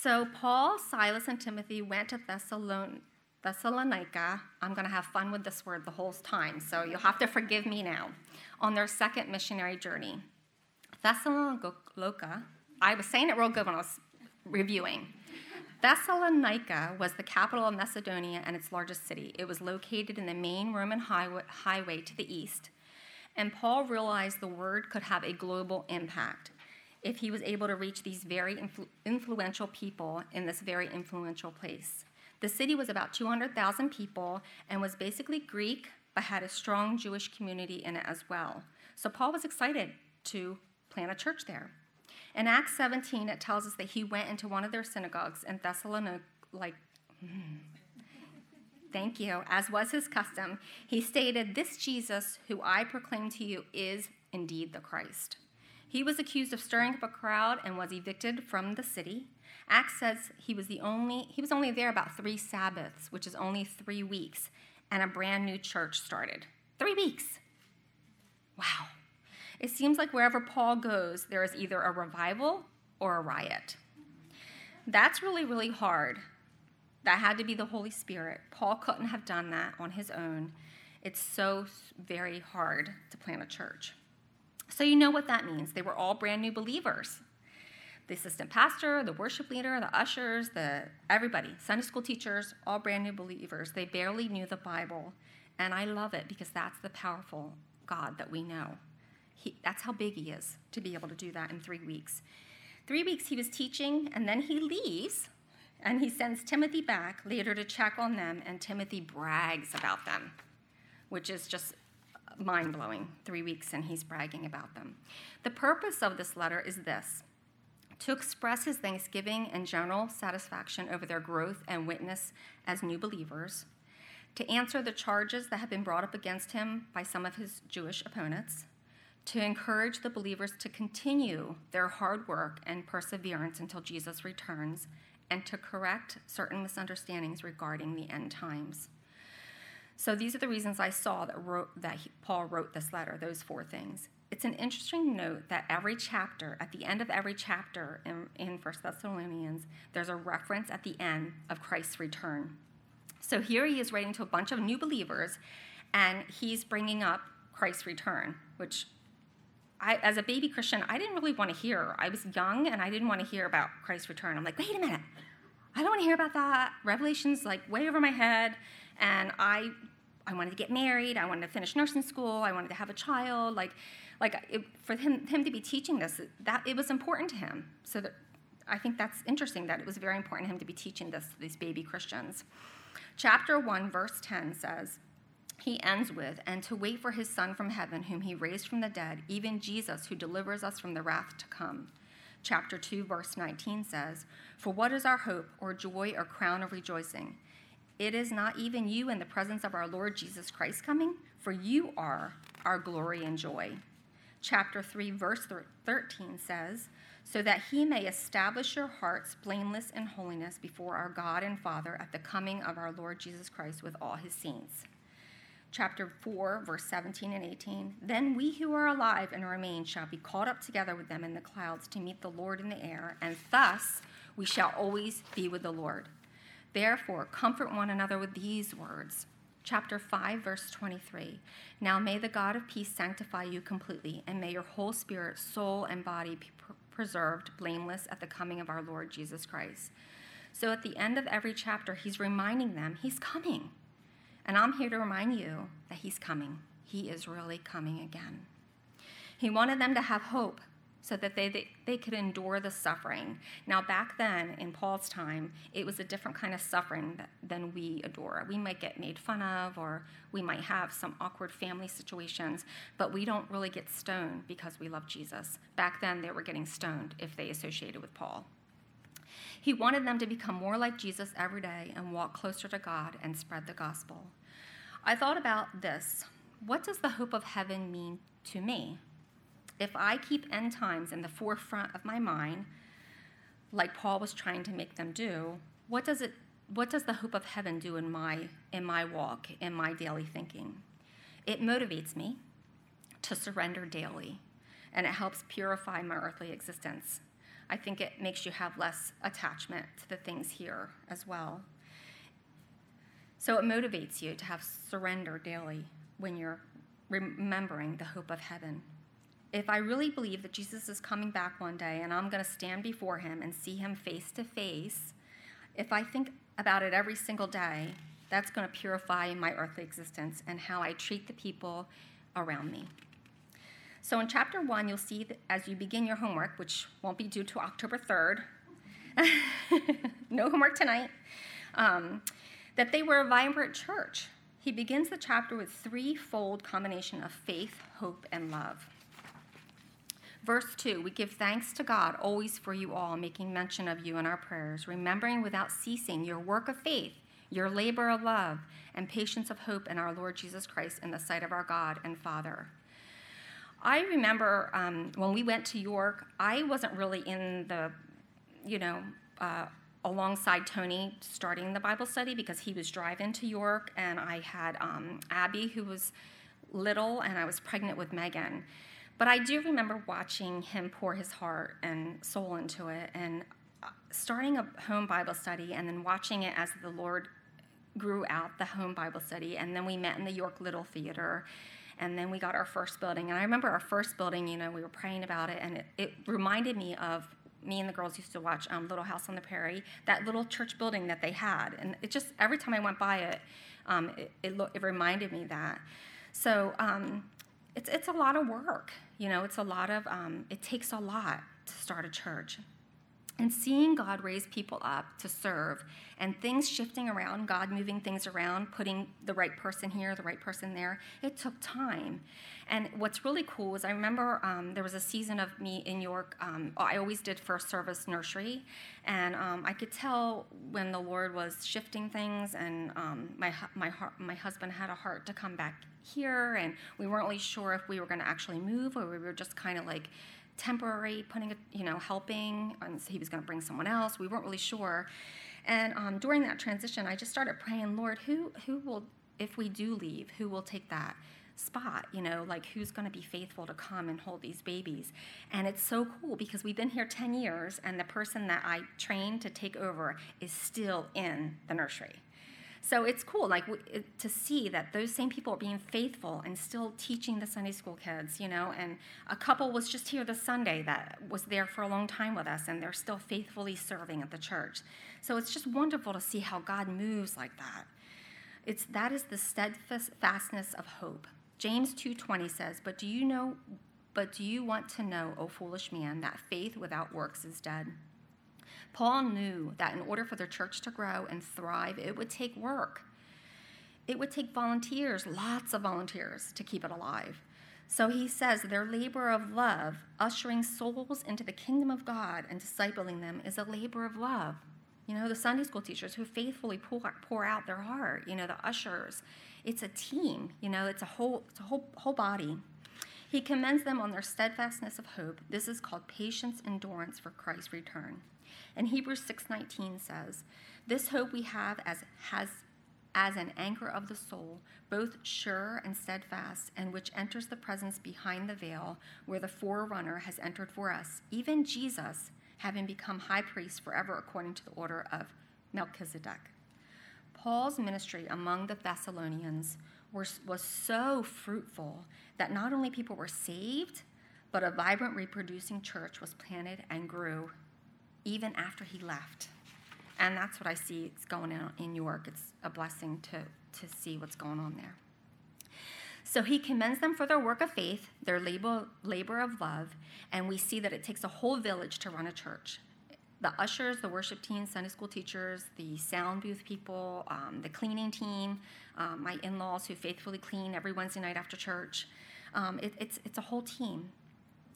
So Paul, Silas, and Timothy went to Thessalonica. I'm going to have fun with this word the whole time, so you'll have to forgive me now. On their second missionary journey. Thessalonica, I was saying it real good when I was reviewing. Thessalonica was the capital of Macedonia and its largest city. It was located in the main Roman highway to the east. And Paul realized the word could have a global impact if he was able to reach these very influential people in this very influential place. The city was about 200,000 people and was basically Greek, but had a strong Jewish community in it as well. So Paul was excited to plant a church there. In Acts 17, it tells us that he went into one of their synagogues in Thessalonica, thank you, as was his custom. He stated, "This Jesus, who I proclaim to you, is indeed the Christ." He was accused of stirring up a crowd and was evicted from the city. Acts says he was only there about 3 Sabbaths, which is only 3 weeks, and a brand new church started. 3 weeks. Wow. It seems like wherever Paul goes, there is either a revival or a riot. That's really, really hard. That had to be the Holy Spirit. Paul couldn't have done that on his own. It's so very hard to plant a church. So you know what that means. They were all brand new believers. The assistant pastor, the worship leader, the ushers, everybody, Sunday school teachers, all brand new believers. They barely knew the Bible. And I love it because that's the powerful God that we know. That's how big he is, to be able to do that in 3 weeks. 3 weeks he was teaching, and then he leaves, and he sends Timothy back later to check on them, and Timothy brags about them, which is just mind-blowing. 3 weeks, and he's bragging about them. The purpose of this letter is this: to express his thanksgiving and general satisfaction over their growth and witness as new believers, to answer the charges that have been brought up against him by some of his Jewish opponents, to encourage the believers to continue their hard work and perseverance until Jesus returns, and to correct certain misunderstandings regarding the end times. So these are the reasons I saw Paul wrote this letter, those 4 things. It's an interesting note that every chapter, at the end of every chapter in 1 Thessalonians, there's a reference at the end of Christ's return. So here he is writing to a bunch of new believers, and he's bringing up Christ's return, which I, as a baby Christian, I didn't really want to hear. I was young, and I didn't want to hear about Christ's return. I'm like, wait a minute. I don't want to hear about that. Revelation's like way over my head, and I wanted to get married. I wanted to finish nursing school. I wanted to have a child. For him to be teaching this, that it was important to him. So that, I think that's interesting that it was very important to him to be teaching this to these baby Christians. Chapter 1, verse 10 says, he ends with, and to wait for his Son from heaven, whom he raised from the dead, even Jesus, who delivers us from the wrath to come. Chapter 2, verse 19 says, for what is our hope or joy or crown of rejoicing? It is not even you in the presence of our Lord Jesus Christ coming, for you are our glory and joy. Chapter 3, verse 13 says, so that he may establish your hearts blameless in holiness before our God and Father at the coming of our Lord Jesus Christ with all his saints. Chapter 4, verse 17 and 18, then we who are alive and remain shall be caught up together with them in the clouds to meet the Lord in the air, and thus we shall always be with the Lord. Therefore, comfort one another with these words. Chapter 5, verse 23, now may the God of peace sanctify you completely, and may your whole spirit, soul, and body be preserved blameless at the coming of our Lord Jesus Christ. So at the end of every chapter, he's reminding them he's coming. And I'm here to remind you that he's coming. He is really coming again. He wanted them to have hope so that they could endure the suffering. Now, back then, in Paul's time, it was a different kind of suffering than we endure. We might get made fun of, or we might have some awkward family situations, but we don't really get stoned because we love Jesus. Back then, they were getting stoned if they associated with Paul. He wanted them to become more like Jesus every day and walk closer to God and spread the gospel. I thought about this. What does the hope of heaven mean to me? If I keep end times in the forefront of my mind, like Paul was trying to make them do, what does the hope of heaven do in my walk, in my daily thinking? It motivates me to surrender daily, and it helps purify my earthly existence. I think it makes you have less attachment to the things here as well. So it motivates you to have surrender daily when you're remembering the hope of heaven. If I really believe that Jesus is coming back one day and I'm going to stand before him and see him face to face, if I think about it every single day, that's going to purify my earthly existence and how I treat the people around me. So in chapter 1, you'll see that as you begin your homework, which won't be due to October 3rd, no homework tonight, that they were a vibrant church. He begins the chapter with threefold combination of faith, hope, and love. Verse 2, we give thanks to God always for you all, making mention of you in our prayers, remembering without ceasing your work of faith, your labor of love, and patience of hope in our Lord Jesus Christ in the sight of our God and Father. I remember when we went to York, I wasn't really in the, alongside Tony starting the Bible study because he was driving to York, and I had Abby, who was little, and I was pregnant with Megan. But I do remember watching him pour his heart and soul into it and starting a home Bible study and then watching it as the Lord grew out the home Bible study. And then we met in the York Little Theater, and then we got our first building. And I remember our first building, we were praying about it, and it reminded me of me and the girls used to watch Little House on the Prairie, that little church building that they had. And it just, every time I went by it, it reminded me that. So it's a lot of work. It's a lot of, it takes a lot to start a church. And seeing God raise people up to serve and things shifting around, God moving things around, putting the right person here, the right person there, it took time. And what's really cool is I remember there was a season of me in York. I always did first service nursery, and I could tell when the Lord was shifting things, and my husband had a heart to come back here, and we weren't really sure if we were going to actually move, or we were just kind of like temporary putting, helping, and so he was going to bring someone else. We weren't really sure. And during that transition, I just started praying, Lord, who will, if we do leave, who will take that spot? Who's going to be faithful to come and hold these babies? And it's so cool because we've been here 10 years, and the person that I trained to take over is still in the nursery. So it's cool, to see that those same people are being faithful and still teaching the Sunday school kids, And a couple was just here this Sunday that was there for a long time with us, and they're still faithfully serving at the church. So it's just wonderful to see how God moves like that. That is the steadfastness of hope. James 2:20 says, "But do you want to know, O foolish man, that faith without works is dead?" Paul knew that in order for the church to grow and thrive, it would take work. It would take volunteers, lots of volunteers, to keep it alive. So he says their labor of love, ushering souls into the kingdom of God and discipling them, is a labor of love. The Sunday school teachers who faithfully pour out their heart, the ushers. It's a team, it's a whole body. He commends them on their steadfastness of hope. This is called patience, endurance for Christ's return. And Hebrews 6:19 says, "This hope we have as an anchor of the soul, both sure and steadfast, and which enters the presence behind the veil, where the forerunner has entered for us, even Jesus, having become high priest forever according to the order of Melchizedek." Paul's ministry among the Thessalonians was so fruitful that not only people were saved, but a vibrant, reproducing church was planted and grew even after he left. And that's what I see is going on in York. It's a blessing to see what's going on there. So he commends them for their work of faith, their labor of love, and we see that it takes a whole village to run a church. The ushers, the worship team, Sunday school teachers, the sound booth people, the cleaning team, my in-laws who faithfully clean every Wednesday night after church. It's a whole team,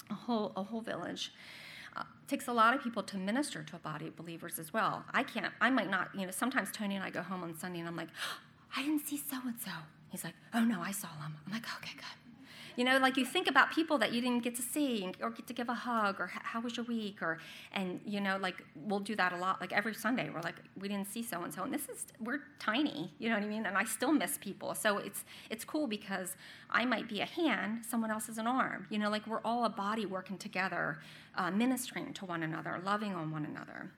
a whole village. It takes a lot of people to minister to a body of believers as well. I might not, sometimes Tony and I go home on Sunday and I'm like, "Oh, I didn't see so-and-so." He's like, "Oh no, I saw him." I'm like, "Okay, good." You know, like you think about people that you didn't get to see or get to give a hug, or how was your week, and you know, like we'll do that a lot. Like every Sunday, we're like, we didn't see so and so, and we're tiny, you know what I mean? And I still miss people, so it's cool because I might be a hand, someone else is an arm. You know, like we're all a body working together, ministering to one another, loving on one another.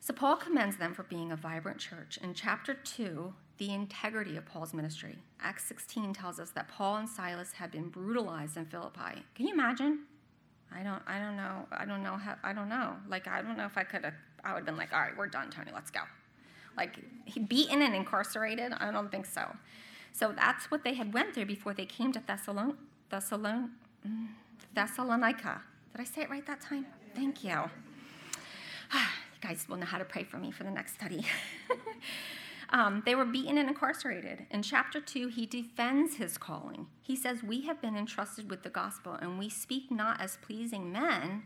So Paul commends them for being a vibrant church. In chapter 2, the integrity of Paul's ministry. Acts 16 tells us that Paul and Silas had been brutalized in Philippi. Can you imagine? I don't know. Like, I don't know if I would have been like, all right, we're done, Tony, let's go. Like, beaten and incarcerated? I don't think so. So that's what they had went through before they came to Thessalonica. Did I say it right that time? Thank you. You guys will know how to pray for me for the next study. They were beaten and incarcerated. In chapter 2, he defends his calling. He says, we have been entrusted with the gospel, and we speak not as pleasing men,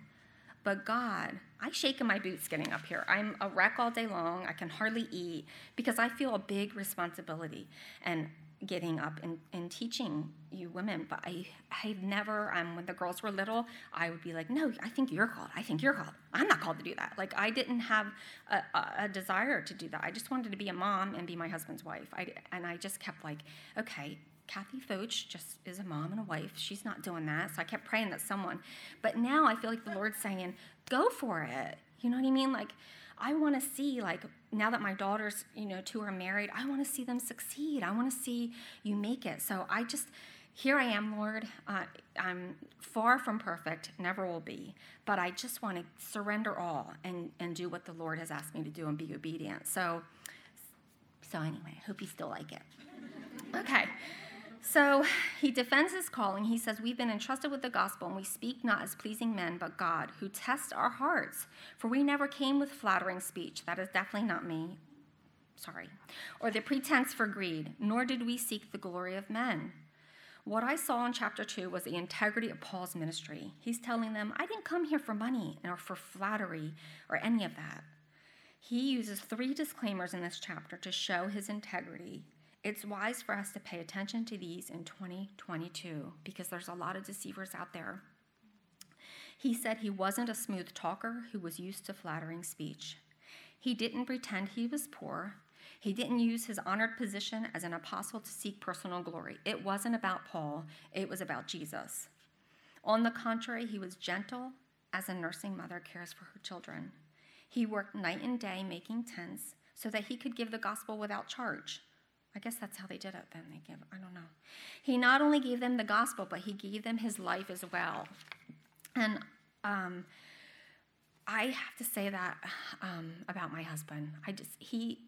but God. I shake in my boots getting up here. I'm a wreck all day long. I can hardly eat because I feel a big responsibility and getting up and teaching you women. But I've never, when the girls were little, I would be like, no, I think you're called. I think you're called. I'm not called to do that. Like, I didn't have a desire to do that. I just wanted to be a mom and be my husband's wife. I just kept like, okay, Kathy Foach just is a mom and a wife. She's not doing that. So I kept praying that someone. But now I feel like the Lord's saying, go for it. You know what I mean? Like, I want to see, like, now that my daughters, you know, two are married, I want to see them succeed. I want to see you make it. So here I am, Lord. I'm far from perfect, never will be. But I just want to surrender all and do what the Lord has asked me to do and be obedient. So anyway, I hope you still like it. Okay. So he defends his calling. He says, we've been entrusted with the gospel, and we speak not as pleasing men, but God, who tests our hearts. For we never came with flattering speech. That is definitely not me. Sorry. Or the pretense for greed, nor did we seek the glory of men. What I saw in chapter 2 was the integrity of Paul's ministry. He's telling them, I didn't come here for money or for flattery or any of that. He uses 3 disclaimers in this chapter to show his integrity. It's wise for us to pay attention to these in 2022 because there's a lot of deceivers out there. He said he wasn't a smooth talker who was used to flattering speech. He didn't pretend he was poor. He didn't use his honored position as an apostle to seek personal glory. It wasn't about Paul. It was about Jesus. On the contrary, he was gentle as a nursing mother cares for her children. He worked night and day making tents so that he could give the gospel without charge. I guess that's how they did it then. I don't know. He not only gave them the gospel, but he gave them his life as well. And I have to say that about my husband. He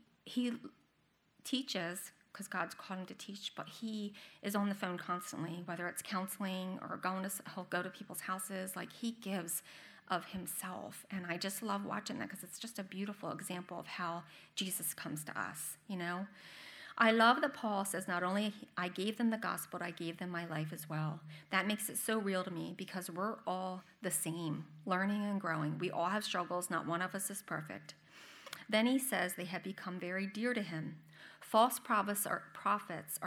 teaches because God's called him to teach, but he is on the phone constantly, whether it's counseling or he'll go to people's houses. Like, he gives of himself, and I just love watching that because it's just a beautiful example of how Jesus comes to us, you know? I love that Paul says, not only I gave them the gospel, but I gave them my life as well. That makes it so real to me because we're all the same, learning and growing. We all have struggles. Not one of us is perfect. Then he says they have become very dear to him. False prophets are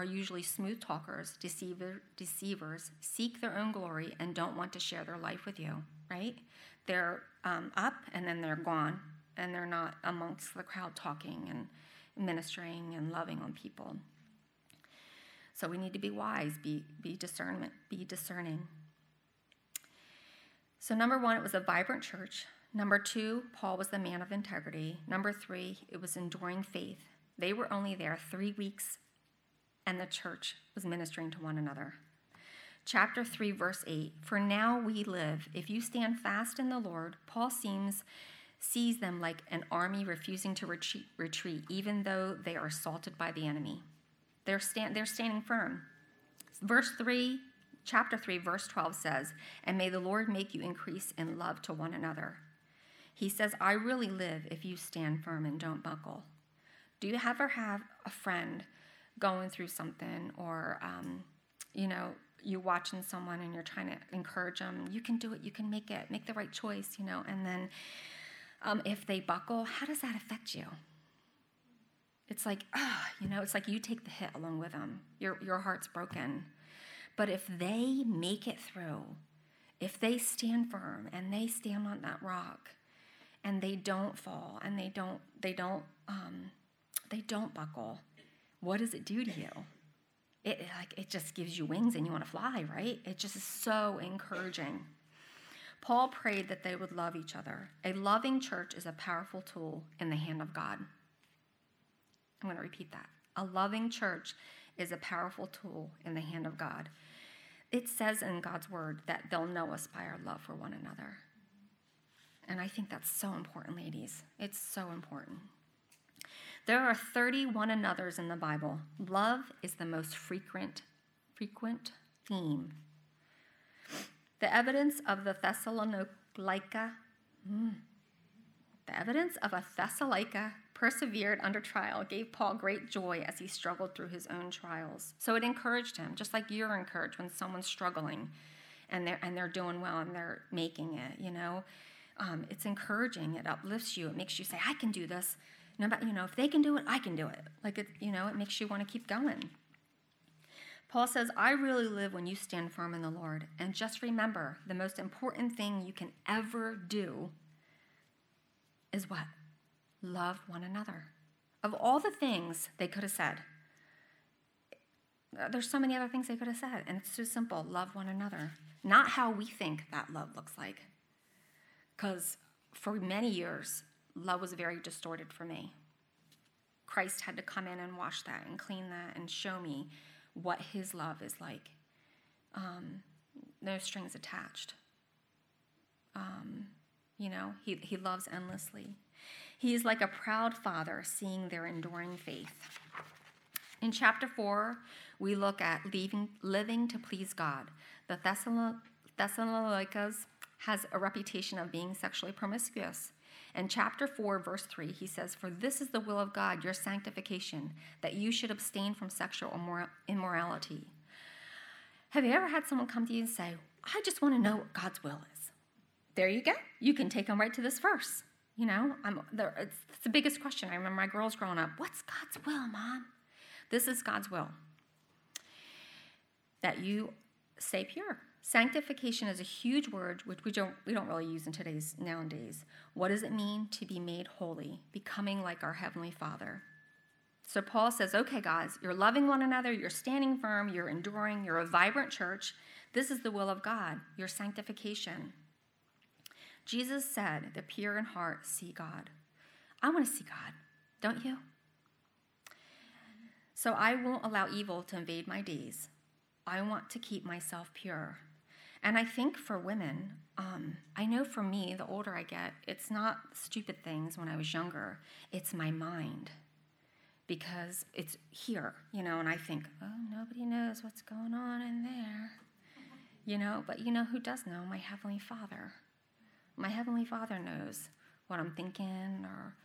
usually smooth talkers, deceivers, seek their own glory, and don't want to share their life with you, right? They're up, and then they're gone, and they're not amongst the crowd talking and ministering and loving on people. So we need to be wise, be discerning. So number 1, it was a vibrant church. Number 2, Paul was the man of integrity. Number 3, it was enduring faith. They were only there 3 weeks, and the church was ministering to one another. Chapter 3, verse 8, for now we live. If you stand fast in the Lord, Paul sees them like an army refusing to retreat, even though they are assaulted by the enemy. They're standing firm. Verse 3, chapter 3, verse 12 says, and may the Lord make you increase in love to one another. He says, I really live if you stand firm and don't buckle. Do you ever have a friend going through something, or, you know, you watching someone and you're trying to encourage them? You can do it. You can make it. Make the right choice, you know, and then if they buckle, how does that affect you? It's like, you take the hit along with them. Your heart's broken. But if they make it through, if they stand firm and they stand on that rock and they don't fall and they don't buckle, what does it do to you? It just gives you wings and you want to fly, right? It just is so encouraging. Paul prayed that they would love each other. A loving church is a powerful tool in the hand of God. I'm going to repeat that. A loving church is a powerful tool in the hand of God. It says in God's word that they'll know us by our love for one another. And I think that's so important, ladies. It's so important. There are 30 one another's in the Bible. Love is the most frequent theme. The evidence of a Thessalonica persevered under trial gave Paul great joy as he struggled through his own trials. So it encouraged him, just like you're encouraged when someone's struggling and they're doing well and they're making it, you know. It's encouraging. It uplifts you. It makes you say, I can do this. If they can do it, I can do it. It makes you want to keep going. Paul says, I really live when you stand firm in the Lord. And just remember, the most important thing you can ever do is what? Love one another. Of all the things they could have said, there's so many other things they could have said, and it's so simple. Love one another. Not how we think that love looks like. Because for many years, love was very distorted for me. Christ had to come in and wash that and clean that and show me what his love is like. No strings attached. He loves endlessly. He is like a proud father seeing their enduring faith. In chapter 4, we look at living to please God. The Thessalonicans has a reputation of being sexually promiscuous. In chapter 4, verse 3, he says, for this is the will of God, your sanctification, that you should abstain from sexual immorality. Have you ever had someone come to you and say, I just want to know what God's will is? There you go. You can take them right to this verse. It's the biggest question. I remember my girls growing up, what's God's will, Mom? This is God's will, that you stay pure. Sanctification is a huge word, which we don't really use in nowadays. What does it mean to be made holy, becoming like our Heavenly Father? So Paul says, okay, guys, you're loving one another, you're standing firm, you're enduring, you're a vibrant church. This is the will of God, your sanctification. Jesus said, the pure in heart see God. I want to see God, don't you? So I won't allow evil to invade my days. I want to keep myself pure. And I think for women, I know for me, the older I get, it's not stupid things when I was younger. It's my mind, because it's here, and I think, nobody knows what's going on in there. But who does know? My Heavenly Father. My Heavenly Father knows what I'm thinking, or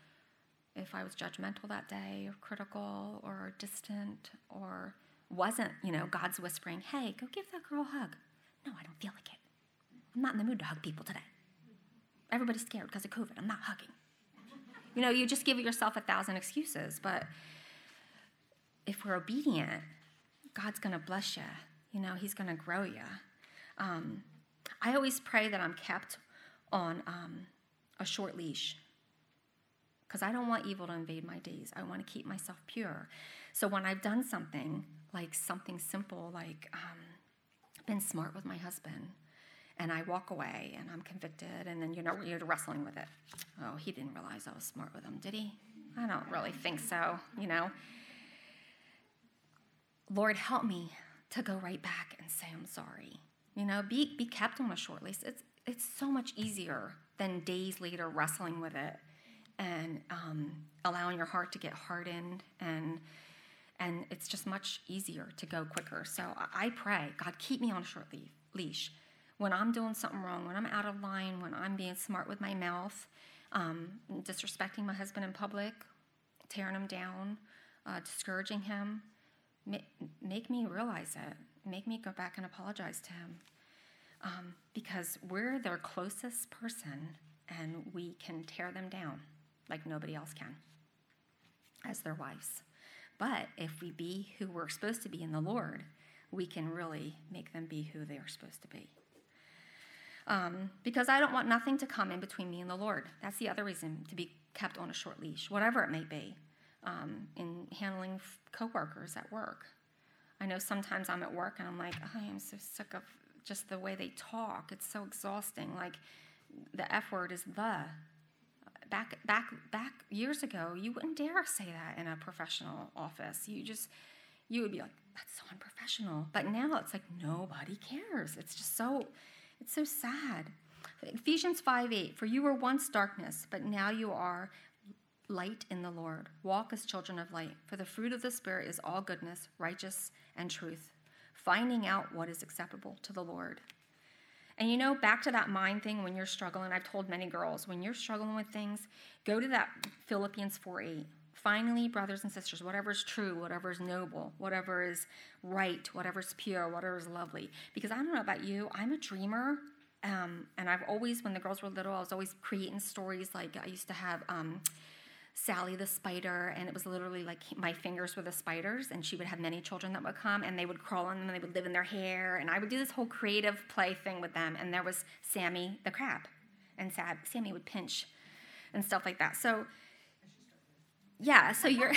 if I was judgmental that day, or critical, or distant, or wasn't. God's whispering, hey, go give that girl a hug. No, I don't feel like it. I'm not in the mood to hug people today. Everybody's scared because of COVID. I'm not hugging. You just give yourself 1,000 excuses. But if we're obedient, God's going to bless you. He's going to grow you. I always pray that I'm kept on a short leash, because I don't want evil to invade my days. I want to keep myself pure. So when I've done something, like something simple, like been smart with my husband, and I walk away, and I'm convicted, and then you're wrestling with it. Oh, he didn't realize I was smart with him, did he? I don't really think so, Lord, help me to go right back and say I'm sorry. Be kept on a short leash. It's so much easier than days later wrestling with it and allowing your heart to get hardened, and it's just much easier to go quicker. So I pray, God, keep me on a short leash. When I'm doing something wrong, when I'm out of line, when I'm being smart with my mouth, disrespecting my husband in public, tearing him down, discouraging him, make me realize it. Make me go back and apologize to him. Because we're their closest person, and we can tear them down like nobody else can as their wives. But if we be who we're supposed to be in the Lord, we can really make them be who they are supposed to be. Because I don't want nothing to come in between me and the Lord. That's the other reason to be kept on a short leash, whatever it may be, in handling coworkers at work. I know sometimes I'm at work and I'm like, oh, I am so sick of just the way they talk. It's so exhausting. Like the F word is the. Back years ago, you wouldn't dare say that in a professional office. You would be like, that's so unprofessional. But now it's like nobody cares. It's just so, it's so sad. Ephesians 5:8, for you were once darkness, but now you are light in the Lord. Walk as children of light, for the fruit of the Spirit is all goodness, righteous, and truth, finding out what is acceptable to the Lord. And you know, back to that mind thing when you're struggling, I've told many girls, when you're struggling with things, go to that Philippians 4:8. Finally, brothers and sisters, whatever is true, whatever is noble, whatever is right, whatever is pure, whatever is lovely. Because I don't know about you, I'm a dreamer. And I've always, when the girls were little, I was always creating stories. Like I used to have Sally the spider, and it was literally like my fingers were the spiders, and she would have many children that would come, and they would crawl on them, and they would live in their hair, and I would do this whole creative play thing with them. And there was Sammy the crab, and Sammy would pinch and stuff like that. So yeah, so your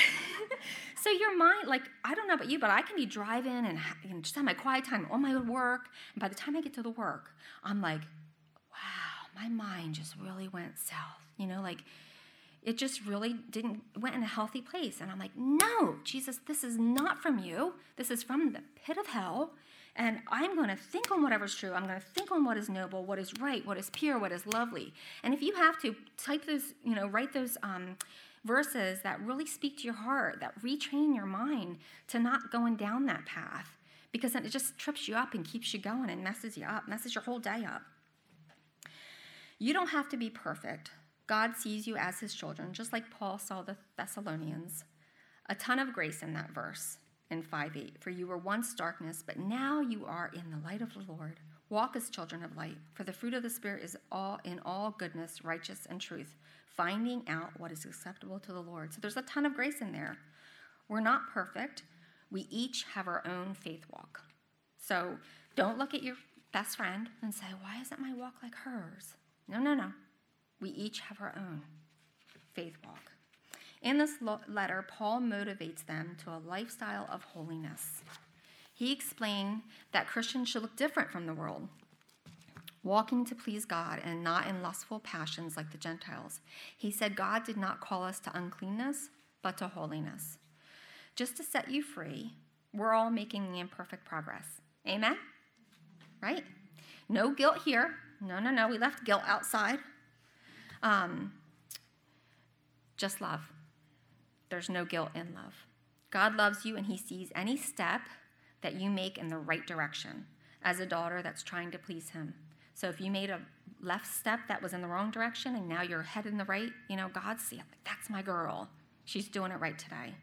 so your mind, like, I don't know about you, but I can be driving and just have my quiet time on my work, and by the time I get to the work, I'm like, wow, my mind just really went south, you know, like, it just really went in a healthy place. And I'm like, no, Jesus, this is not from you. This is from the pit of hell. And I'm going to think on whatever's true. I'm going to think on what is noble, what is right, what is pure, what is lovely. And if you have to, type those, you know, write those verses that really speak to your heart, that retrain your mind to not going down that path. Because then it just trips you up and keeps you going and messes you up, messes your whole day up. You don't have to be perfect. God sees you as his children, just like Paul saw the Thessalonians. A ton of grace in that verse in 5:8. For you were once darkness, but now you are in the light of the Lord. Walk as children of light, for the fruit of the Spirit is all in all goodness, righteous, and truth, finding out what is acceptable to the Lord. So there's a ton of grace in there. We're not perfect. We each have our own faith walk. So don't look at your best friend and say, why isn't my walk like hers? No, no, no. We each have our own faith walk. In this letter, Paul motivates them to a lifestyle of holiness. He explained that Christians should look different from the world, walking to please God and not in lustful passions like the Gentiles. He said God did not call us to uncleanness, but to holiness. Just to set you free, we're all making imperfect progress. Amen? Right? No guilt here. No, no, no. We left guilt outside. Just love. There's no guilt in love. God loves you, and he sees any step that you make in the right direction as a daughter that's trying to please him. So if you made a left step that was in the wrong direction, and now you're heading the right, you know, God sees it. That's my girl. She's doing it right today.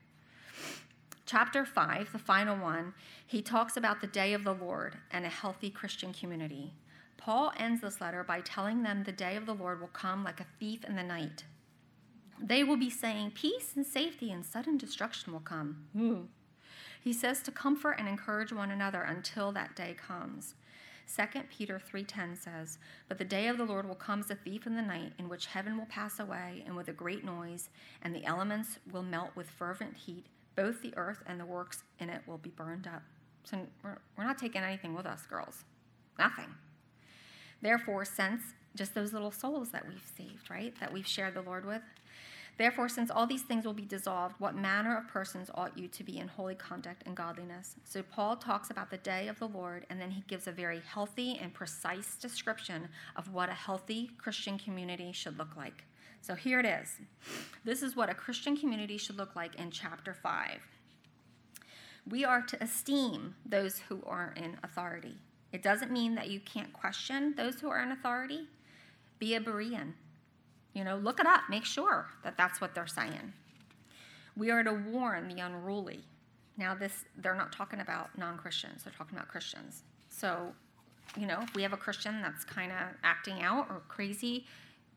Chapter 5, the final one, he talks about the day of the Lord and a healthy Christian community. Paul ends this letter by telling them the day of the Lord will come like a thief in the night. They will be saying, peace and safety, and sudden destruction will come. Ooh. He says to comfort and encourage one another until that day comes. 2 Peter 3:10 says, but the day of the Lord will come as a thief in the night, in which heaven will pass away, and with a great noise, and the elements will melt with fervent heat. Both the earth and the works in it will be burned up. So we're not taking anything with us, girls. Nothing. Therefore, since, just those little souls that we've saved, right, that we've shared the Lord with. Therefore, since all these things will be dissolved, what manner of persons ought you to be in holy conduct and godliness? So Paul talks about the day of the Lord, and then he gives a very healthy and precise description of what a healthy Christian community should look like. So here it is. This is what a Christian community should look like in chapter 5. We are to esteem those who are in authority. It doesn't mean that you can't question those who are in authority. Be a Berean. You know, look it up. Make sure that that's what they're saying. We are to warn the unruly. Now, this, they're not talking about non-Christians. They're talking about Christians. So, you know, if we have a Christian that's kind of acting out or crazy,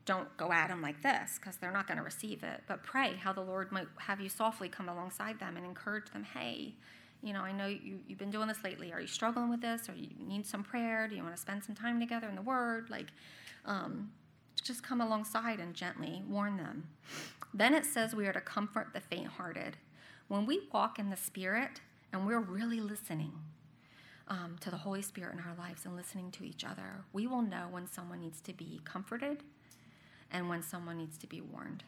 don't go at them like this, because they're not going to receive it. But pray how the Lord might have you softly come alongside them and encourage them, hey, I know you've been doing this lately. Are you struggling with this? Or you need some prayer? Do you want to spend some time together in the Word? Just come alongside and gently warn them. Then it says we are to comfort the faint-hearted. When we walk in the Spirit and we're really listening to the Holy Spirit in our lives and listening to each other, we will know when someone needs to be comforted and when someone needs to be warned.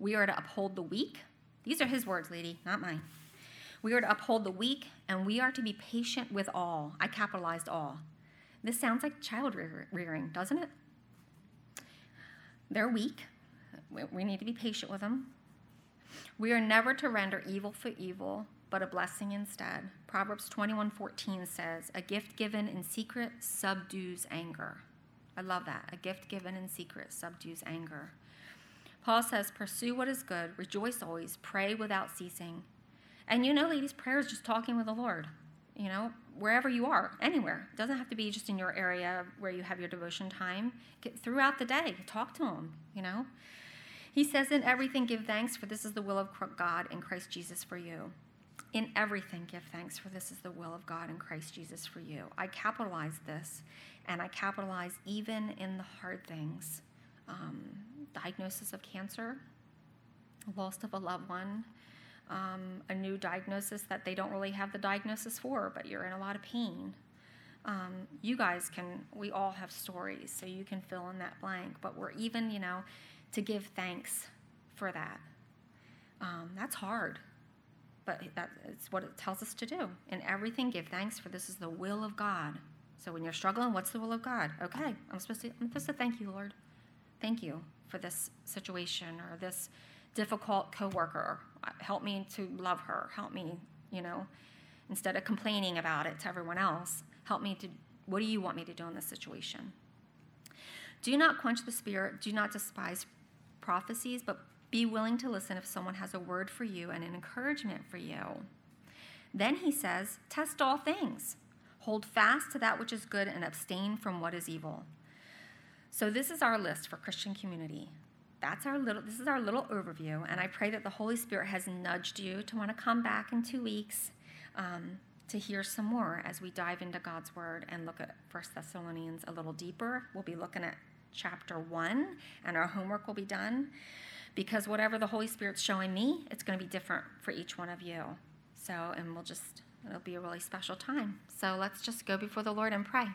We are to uphold the weak. These are his words, lady, not mine. We are to uphold the weak, and we are to be patient with all. I capitalized all. This sounds like child rearing, doesn't it? They're weak. We need to be patient with them. We are never to render evil for evil, but a blessing instead. Proverbs 21:14 says, "A gift given in secret subdues anger." I love that. A gift given in secret subdues anger. Paul says, "Pursue what is good, rejoice always, pray without ceasing." And ladies, prayer is just talking with the Lord, wherever you are, anywhere. It doesn't have to be just in your area where you have your devotion time. Throughout the day, talk to him, He says, "In everything give thanks, for this is the will of God in Christ Jesus for you." In everything give thanks, for this is the will of God in Christ Jesus for you. I capitalize this, and I capitalize even in the hard things. Diagnosis of cancer, loss of a loved one, a new diagnosis that they don't really have the diagnosis for, but you're in a lot of pain. We all have stories, so you can fill in that blank, but we're even, to give thanks for that. That's hard, but it's what it tells us to do. In everything, give thanks, for this is the will of God. So when you're struggling, what's the will of God? Okay, I'm supposed to thank you, Lord. Thank you for this situation or this difficult coworker. Help me to love her. Help me, instead of complaining about it to everyone else, help me to, what do you want me to do in this situation? Do not quench the Spirit. Do not despise prophecies, but be willing to listen if someone has a word for you and an encouragement for you. Then he says, test all things. Hold fast to that which is good and abstain from what is evil. So this is our list for Christian community. This is our little overview, and I pray that the Holy Spirit has nudged you to want to come back in 2 weeks to hear some more as we dive into God's Word and look at 1 Thessalonians a little deeper. We'll be looking at chapter 1, and our homework will be done, because whatever the Holy Spirit's showing me, it's going to be different for each one of you. So, and it'll be a really special time. So let's just go before the Lord and pray.